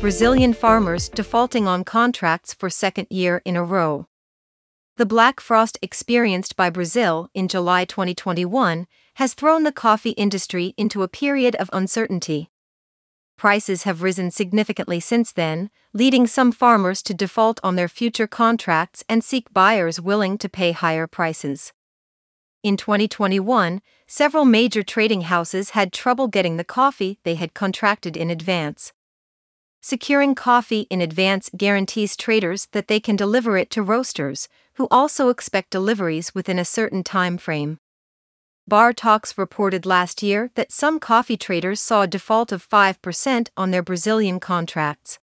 Brazilian farmers defaulting on contracts for second year in a row. The black frost experienced by Brazil in July 2021 has thrown the coffee industry into a period of uncertainty. Prices have risen significantly since then, leading some farmers to default on their future contracts and seek buyers willing to pay higher prices. In 2021, several major trading houses had trouble getting the coffee they had contracted in advance. Securing coffee in advance guarantees traders that they can deliver it to roasters, who also expect deliveries within a certain time frame. Bar Talks reported last year that some coffee traders saw a default of 5% on their Brazilian contracts.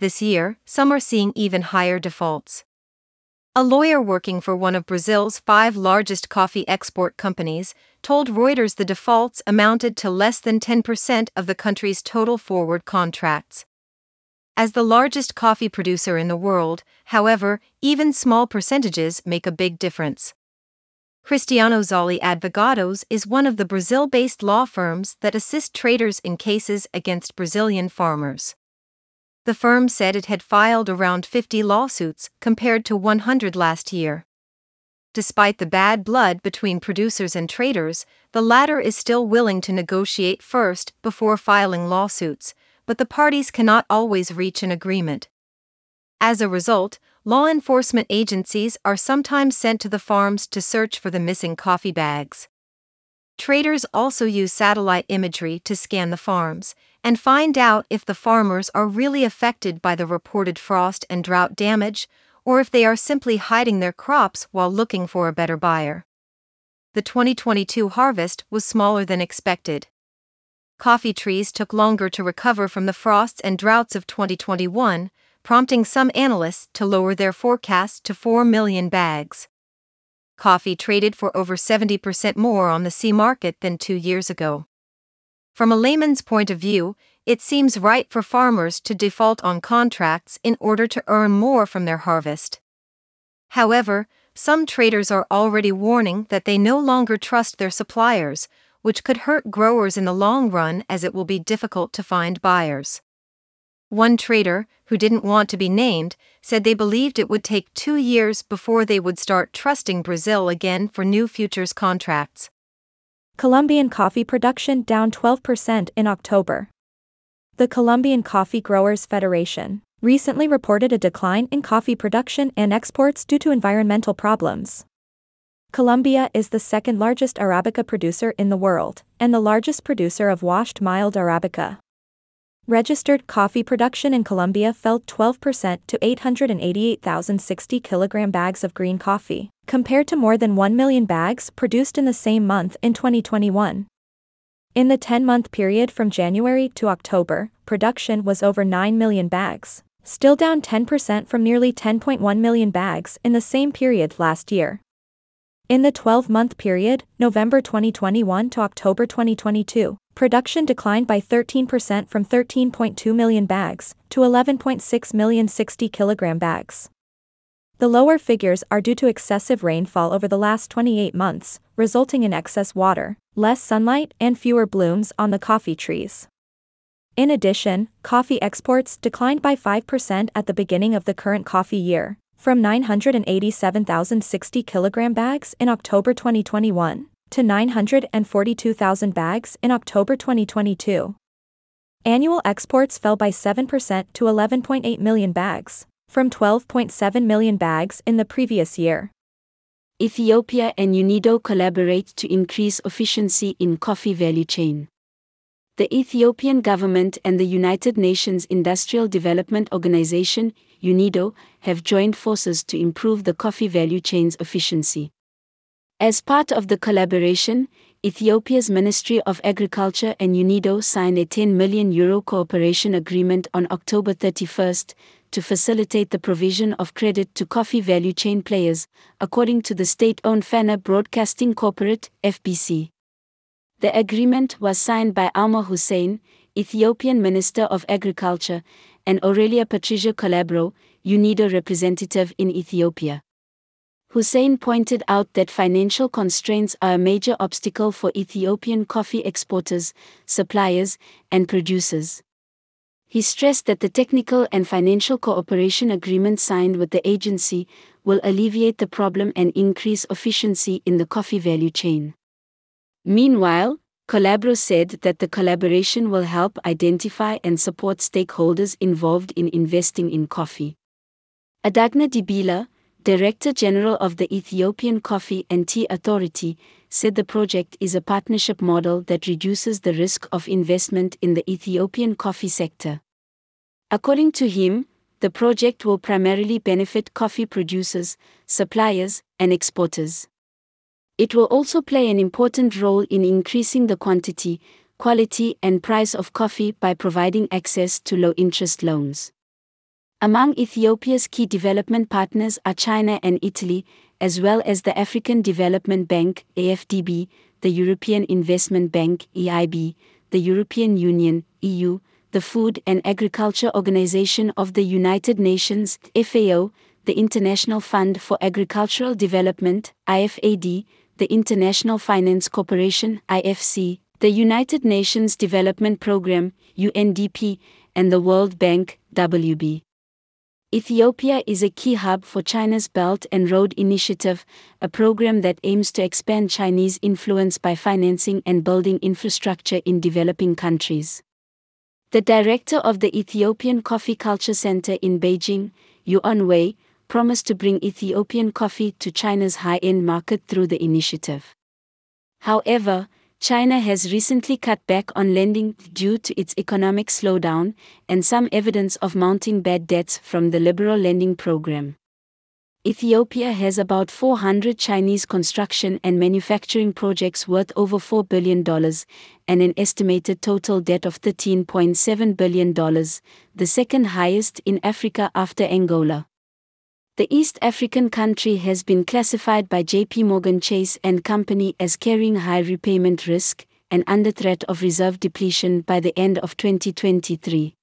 This year, some are seeing even higher defaults. A lawyer working for one of Brazil's 5 largest coffee export companies told Reuters the defaults amounted to less than 10% of the country's total forward contracts. As the largest coffee producer in the world, however, even small percentages make a big difference. Cristiano Zoli Advogados is one of the Brazil-based law firms that assist traders in cases against Brazilian farmers. The firm said it had filed around 50 lawsuits compared to 100 last year. Despite the bad blood between producers and traders, the latter is still willing to negotiate first before filing lawsuits, but the parties cannot always reach an agreement. As a result, law enforcement agencies are sometimes sent to the farms to search for the missing coffee bags. Traders also use satellite imagery to scan the farms and find out if the farmers are really affected by the reported frost and drought damage, or if they are simply hiding their crops while looking for a better buyer. The 2022 harvest was smaller than expected. Coffee trees took longer to recover from the frosts and droughts of 2021, prompting some analysts to lower their forecast to 4 million bags. Coffee traded for over 70% more on the C market than 2 years ago. From a layman's point of view, it seems right for farmers to default on contracts in order to earn more from their harvest. However, some traders are already warning that they no longer trust their suppliers, which could hurt growers in the long run as it will be difficult to find buyers. One trader, who didn't want to be named, said they believed it would take 2 years before they would start trusting Brazil again for new futures contracts. Colombian coffee production down 12% in October. The Colombian Coffee Growers Federation recently reported a decline in coffee production and exports due to environmental problems. Colombia is the second largest Arabica producer in the world and the largest producer of washed mild Arabica. Registered coffee production in Colombia fell 12% to 888,060 kilogram bags of green coffee, compared to more than 1 million bags produced in the same month in 2021. In the 10-month period from January to October, production was over 9 million bags, still down 10% from nearly 10.1 million bags in the same period last year. In the 12-month period, November 2021 to October 2022, production declined by 13% from 13.2 million bags to 11.6 million 60-kilogram bags. The lower figures are due to excessive rainfall over the last 28 months, resulting in excess water, less sunlight, and fewer blooms on the coffee trees. In addition, coffee exports declined by 5% at the beginning of the current coffee year, from 987,060 kilogram bags in October 2021. To 942,000 bags in October 2022. Annual exports fell by 7% to 11.8 million bags, from 12.7 million bags in the previous year. Ethiopia and UNIDO collaborate to increase efficiency in coffee value chain. The Ethiopian government and the United Nations Industrial Development Organization, UNIDO, have joined forces to improve the coffee value chain's efficiency. As part of the collaboration, Ethiopia's Ministry of Agriculture and UNIDO signed a €10 million cooperation agreement on October 31st to facilitate the provision of credit to coffee value chain players, according to the state-owned FANA Broadcasting Corporate, FBC. The agreement was signed by Amha Hussein, Ethiopian Minister of Agriculture, and Aurelia Patricia Calabro, UNIDO representative in Ethiopia. Hussein pointed out that financial constraints are a major obstacle for Ethiopian coffee exporters, suppliers, and producers. He stressed that the technical and financial cooperation agreement signed with the agency will alleviate the problem and increase efficiency in the coffee value chain. Meanwhile, Calabro said that the collaboration will help identify and support stakeholders involved in investing in coffee. Adagna Dibila, Director General of the Ethiopian Coffee and Tea Authority, said the project is a partnership model that reduces the risk of investment in the Ethiopian coffee sector. According to him, the project will primarily benefit coffee producers, suppliers, and exporters. It will also play an important role in increasing the quantity, quality, and price of coffee by providing access to low-interest loans. Among Ethiopia's key development partners are China and Italy, as well as the African Development Bank (AFDB), the European Investment Bank (EIB), the European Union (EU), the Food and Agriculture Organization of the United Nations (FAO), the International Fund for Agricultural Development (IFAD), the International Finance Corporation (IFC), the United Nations Development Program (UNDP), and the World Bank (WB). Ethiopia is a key hub for China's Belt and Road Initiative, a program that aims to expand Chinese influence by financing and building infrastructure in developing countries. The director of the Ethiopian Coffee Culture Center in Beijing, Yuan Wei, promised to bring Ethiopian coffee to China's high-end market through the initiative. However, China has recently cut back on lending due to its economic slowdown and some evidence of mounting bad debts from the liberal lending program. Ethiopia has about 400 Chinese construction and manufacturing projects worth over $4 billion and an estimated total debt of $13.7 billion, the second highest in Africa after Angola. The East African country has been classified by J.P. Morgan Chase and Company as carrying high repayment risk and under threat of reserve depletion by the end of 2023.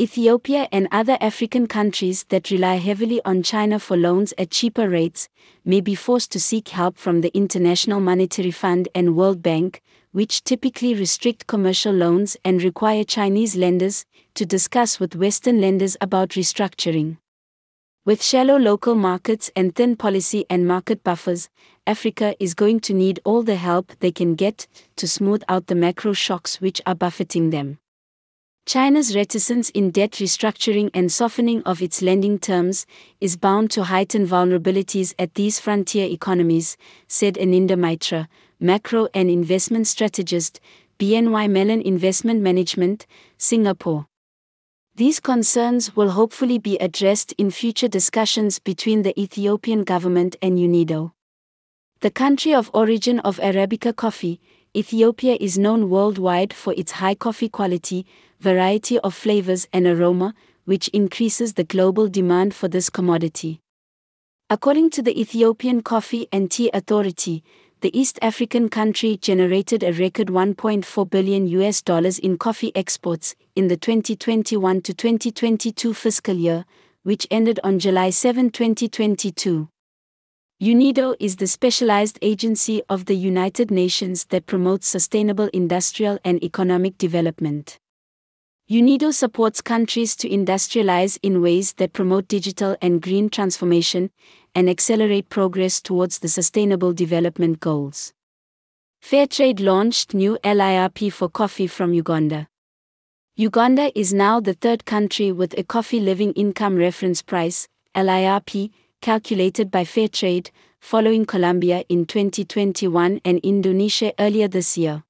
Ethiopia and other African countries that rely heavily on China for loans at cheaper rates may be forced to seek help from the International Monetary Fund and World Bank, which typically restrict commercial loans and require Chinese lenders to discuss with Western lenders about restructuring. With shallow local markets and thin policy and market buffers, Africa is going to need all the help they can get to smooth out the macro shocks which are buffeting them. China's reticence in debt restructuring and softening of its lending terms is bound to heighten vulnerabilities at these frontier economies, said Aninda Mitra, macro and investment strategist, BNY Mellon Investment Management, Singapore. These concerns will hopefully be addressed in future discussions between the Ethiopian government and UNIDO. The country of origin of Arabica coffee, Ethiopia is known worldwide for its high coffee quality, variety of flavors and aroma, which increases the global demand for this commodity. According to the Ethiopian Coffee and Tea Authority, the East African country generated a record $1.4 billion in coffee exports in the 2021 to 2022 fiscal year, which ended on July 7, 2022. UNIDO is the specialized agency of the United Nations that promotes sustainable industrial and economic development. UNIDO supports countries to industrialize in ways that promote digital and green transformation and accelerate progress towards the Sustainable Development Goals. Fairtrade launched new LIRP for coffee from Uganda. Uganda is now the third country with a coffee living income reference price, LIRP, calculated by Fairtrade, following Colombia in 2021 and Indonesia earlier this year.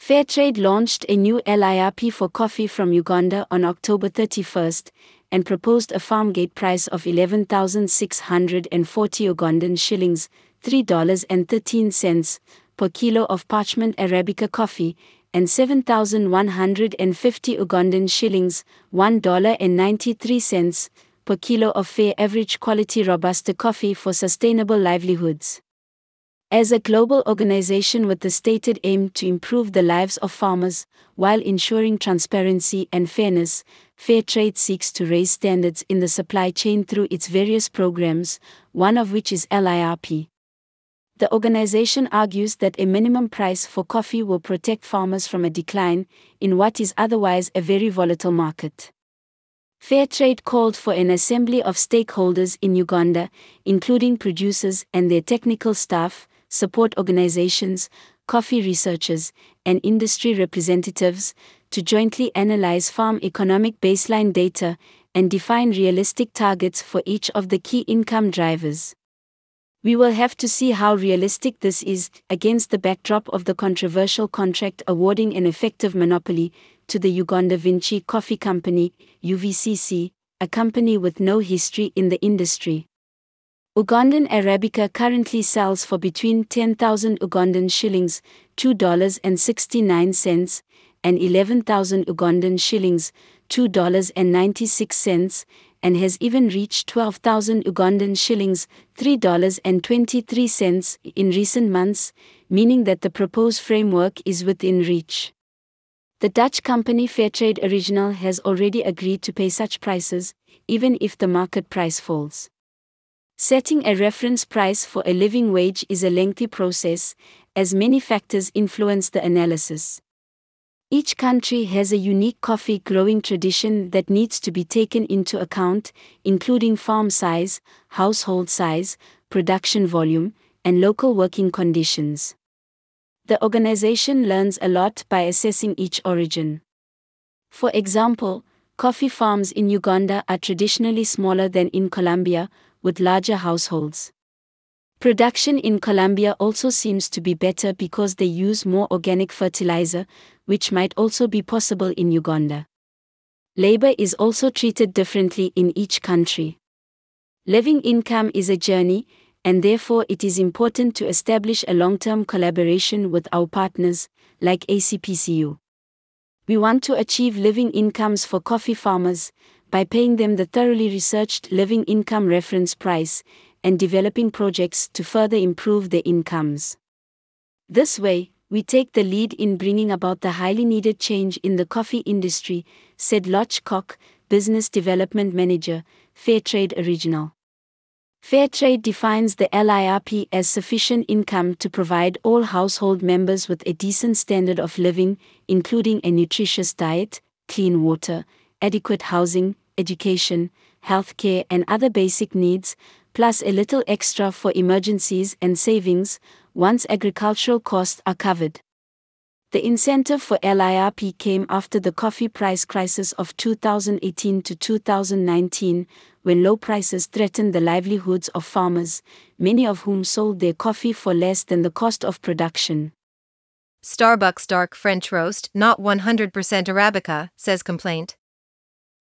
Fairtrade launched a new LIRP for coffee from Uganda on October 31st and proposed a farm gate price of 11,640 Ugandan shillings, $3.13, per kilo of parchment Arabica coffee, and 7,150 Ugandan shillings, $1.93, per kilo of fair average quality Robusta coffee for sustainable livelihoods. As a global organization with the stated aim to improve the lives of farmers while ensuring transparency and fairness, Fairtrade seeks to raise standards in the supply chain through its various programs, one of which is LIRP. The organization argues that a minimum price for coffee will protect farmers from a decline in what is otherwise a very volatile market. Fairtrade called for an assembly of stakeholders in Uganda, including producers and their technical staff, support organizations, coffee researchers, and industry representatives, to jointly analyze farm economic baseline data and define realistic targets for each of the key income drivers. We will have to see how realistic this is against the backdrop of the controversial contract awarding an effective monopoly to the Uganda Vinci Coffee Company, UVCC, a company with no history in the industry. Ugandan Arabica currently sells for between 10,000 Ugandan shillings, $2.69, and 11,000 Ugandan shillings, $2.96, and has even reached 12,000 Ugandan shillings, $3.23, in recent months, meaning that the proposed framework is within reach. The Dutch company Fairtrade Original has already agreed to pay such prices, even if the market price falls. Setting a reference price for a living wage is a lengthy process, as many factors influence the analysis. Each country has a unique coffee growing tradition that needs to be taken into account, including farm size, household size, production volume, and local working conditions. The organization learns a lot by assessing each origin. For example, coffee farms in Uganda are traditionally smaller than in Colombia, with larger households. Production in Colombia also seems to be better because they use more organic fertilizer, which might also be possible in Uganda. Labor is also treated differently in each country. Living income is a journey, and therefore it is important to establish a long-term collaboration with our partners, like ACPCU. We want to achieve living incomes for coffee farmers by paying them the thoroughly researched living income reference price, and developing projects to further improve their incomes. This way, we take the lead in bringing about the highly needed change in the coffee industry, said Lodge Koch, Business Development Manager, Fairtrade Original. Fairtrade defines the LIRP as sufficient income to provide all household members with a decent standard of living, including a nutritious diet, clean water, adequate housing, education, healthcare, and other basic needs, plus a little extra for emergencies and savings, once agricultural costs are covered. The incentive for LIRP came after the coffee price crisis of 2018 to 2019, when low prices threatened the livelihoods of farmers, many of whom sold their coffee for less than the cost of production. Starbucks dark French roast, not 100% Arabica, says complaint.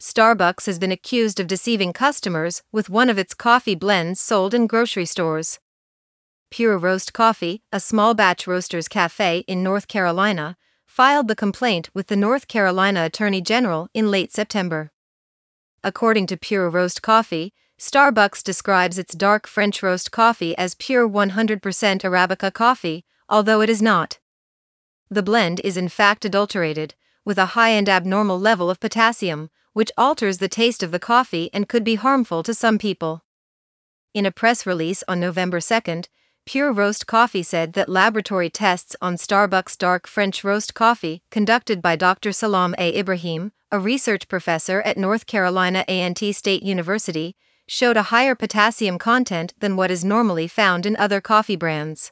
Starbucks has been accused of deceiving customers with one of its coffee blends sold in grocery stores. Pure Roast Coffee, a small batch roasters cafe in North Carolina, filed the complaint with the North Carolina Attorney General in late September. According to Pure Roast Coffee, Starbucks describes its dark French roast coffee as pure 100% Arabica coffee, although it is not. The blend is in fact adulterated, with a high and abnormal level of potassium, which alters the taste of the coffee and could be harmful to some people. In a press release on November 2, Pure Roast Coffee said that laboratory tests on Starbucks dark French roast coffee conducted by Dr. Salam A. Ibrahim, a research professor at North Carolina A&T State University, showed a higher potassium content than what is normally found in other coffee brands.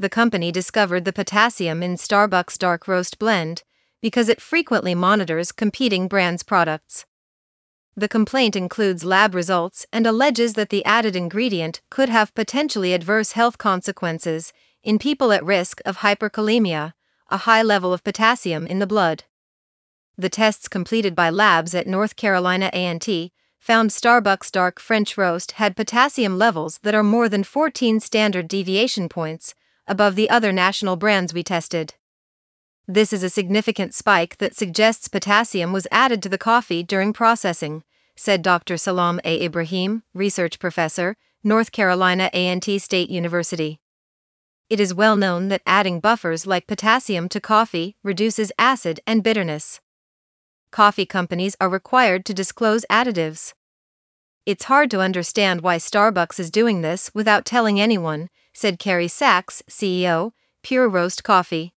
The company discovered the potassium in Starbucks dark roast blend because it frequently monitors competing brands' products. The complaint includes lab results and alleges that the added ingredient could have potentially adverse health consequences in people at risk of hyperkalemia, a high level of potassium in the blood. The tests completed by labs at North Carolina A&T found Starbucks dark French roast had potassium levels that are more than 14 standard deviation points above the other national brands we tested. This is a significant spike that suggests potassium was added to the coffee during processing, said Dr. Salam A. Ibrahim, research professor, North Carolina A&T State University. It is well known that adding buffers like potassium to coffee reduces acid and bitterness. Coffee companies are required to disclose additives. It's hard to understand why Starbucks is doing this without telling anyone, said Carrie Sachs, CEO, Pure Roast Coffee.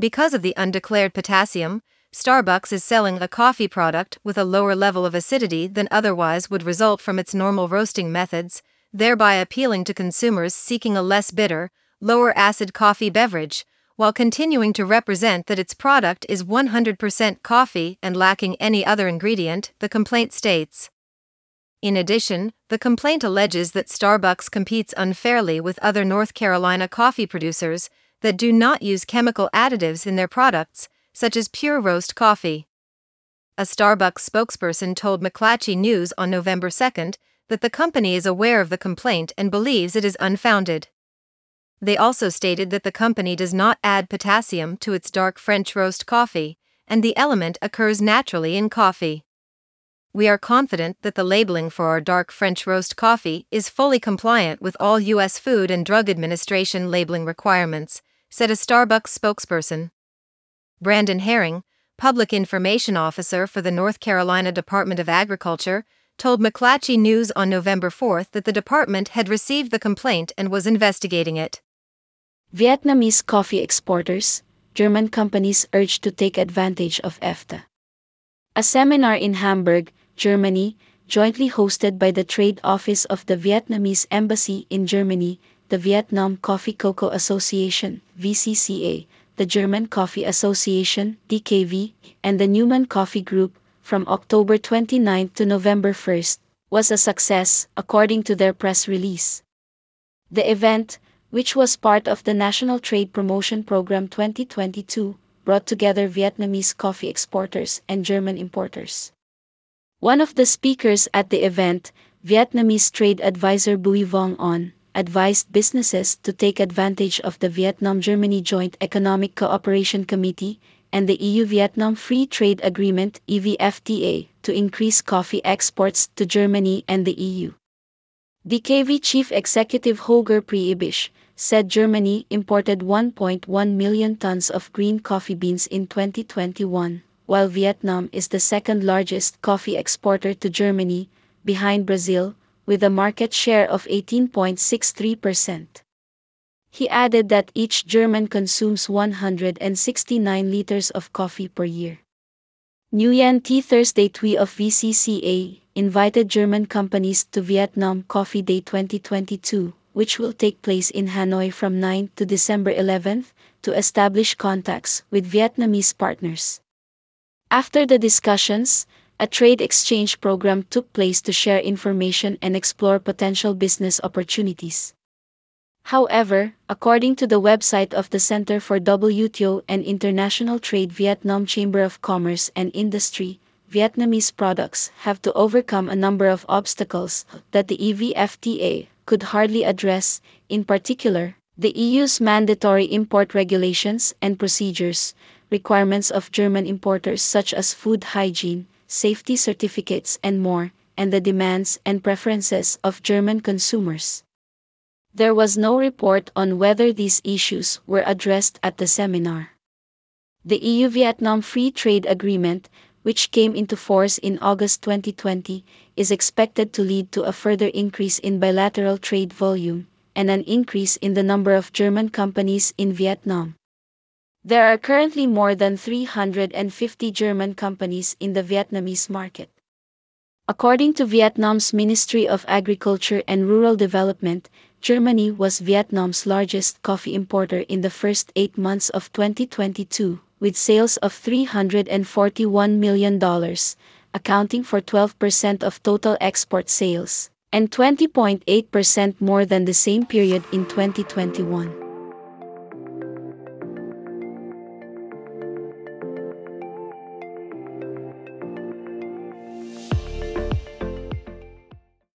Because of the undeclared potassium, Starbucks is selling a coffee product with a lower level of acidity than otherwise would result from its normal roasting methods, thereby appealing to consumers seeking a less bitter, lower-acid coffee beverage, while continuing to represent that its product is 100% coffee and lacking any other ingredient, the complaint states. In addition, the complaint alleges that Starbucks competes unfairly with other North Carolina coffee producers that do not use chemical additives in their products, such as Pure Roast Coffee. A Starbucks spokesperson told McClatchy News on November 2 that the company is aware of the complaint and believes it is unfounded. They also stated that the company does not add potassium to its dark French roast coffee, and the element occurs naturally in coffee. We are confident that the labeling for our dark French roast coffee is fully compliant with all U.S. Food and Drug Administration labeling requirements, said a Starbucks spokesperson. Brandon Herring, Public Information Officer for the North Carolina Department of Agriculture, told McClatchy News on November 4 that the department had received the complaint and was investigating it. Vietnamese coffee exporters, German companies urged to take advantage of EFTA. A seminar in Hamburg, Germany, jointly hosted by the Trade Office of the Vietnamese Embassy in Germany, the Vietnam Coffee Cocoa Association, VCCA, the German Coffee Association, DKV, and the Newman Coffee Group, from October 29 to November 1, was a success, according to their press release. The event, which was part of the National Trade Promotion Program 2022, brought together Vietnamese coffee exporters and German importers. One of the speakers at the event, Vietnamese trade advisor Bui Vong On, advised businesses to take advantage of the Vietnam-Germany Joint Economic Cooperation Committee and the EU-Vietnam Free Trade Agreement (EVFTA) to increase coffee exports to Germany and the EU. DKV Chief Executive Holger Priebisch said Germany imported 1.1 million tons of green coffee beans in 2021, while Vietnam is the second-largest coffee exporter to Germany, behind Brazil, with a market share of 18.63%. He added that each German consumes 169 liters of coffee per year. Nguyen T. Thursday Thuy of VCCA invited German companies to Vietnam Coffee Day 2022, which will take place in Hanoi from 9 to December 11, to establish contacts with Vietnamese partners. After the discussions, a trade exchange program took place to share information and explore potential business opportunities. However, according to the website of the Center for WTO and International Trade Vietnam Chamber of Commerce and Industry, Vietnamese products have to overcome a number of obstacles that the EVFTA could hardly address, in particular, the EU's mandatory import regulations and procedures, requirements of German importers such as food hygiene, safety certificates and more, and the demands and preferences of German consumers. There was no report on whether these issues were addressed at the seminar. The EU-Vietnam Free Trade Agreement, which came into force in August 2020, is expected to lead to a further increase in bilateral trade volume and an increase in the number of German companies in Vietnam. There are currently more than 350 German companies in the Vietnamese market. According to Vietnam's Ministry of Agriculture and Rural Development, Germany was Vietnam's largest coffee importer in the first 8 months of 2022, with sales of $341 million, accounting for 12% of total export sales, and 20.8% more than the same period in 2021.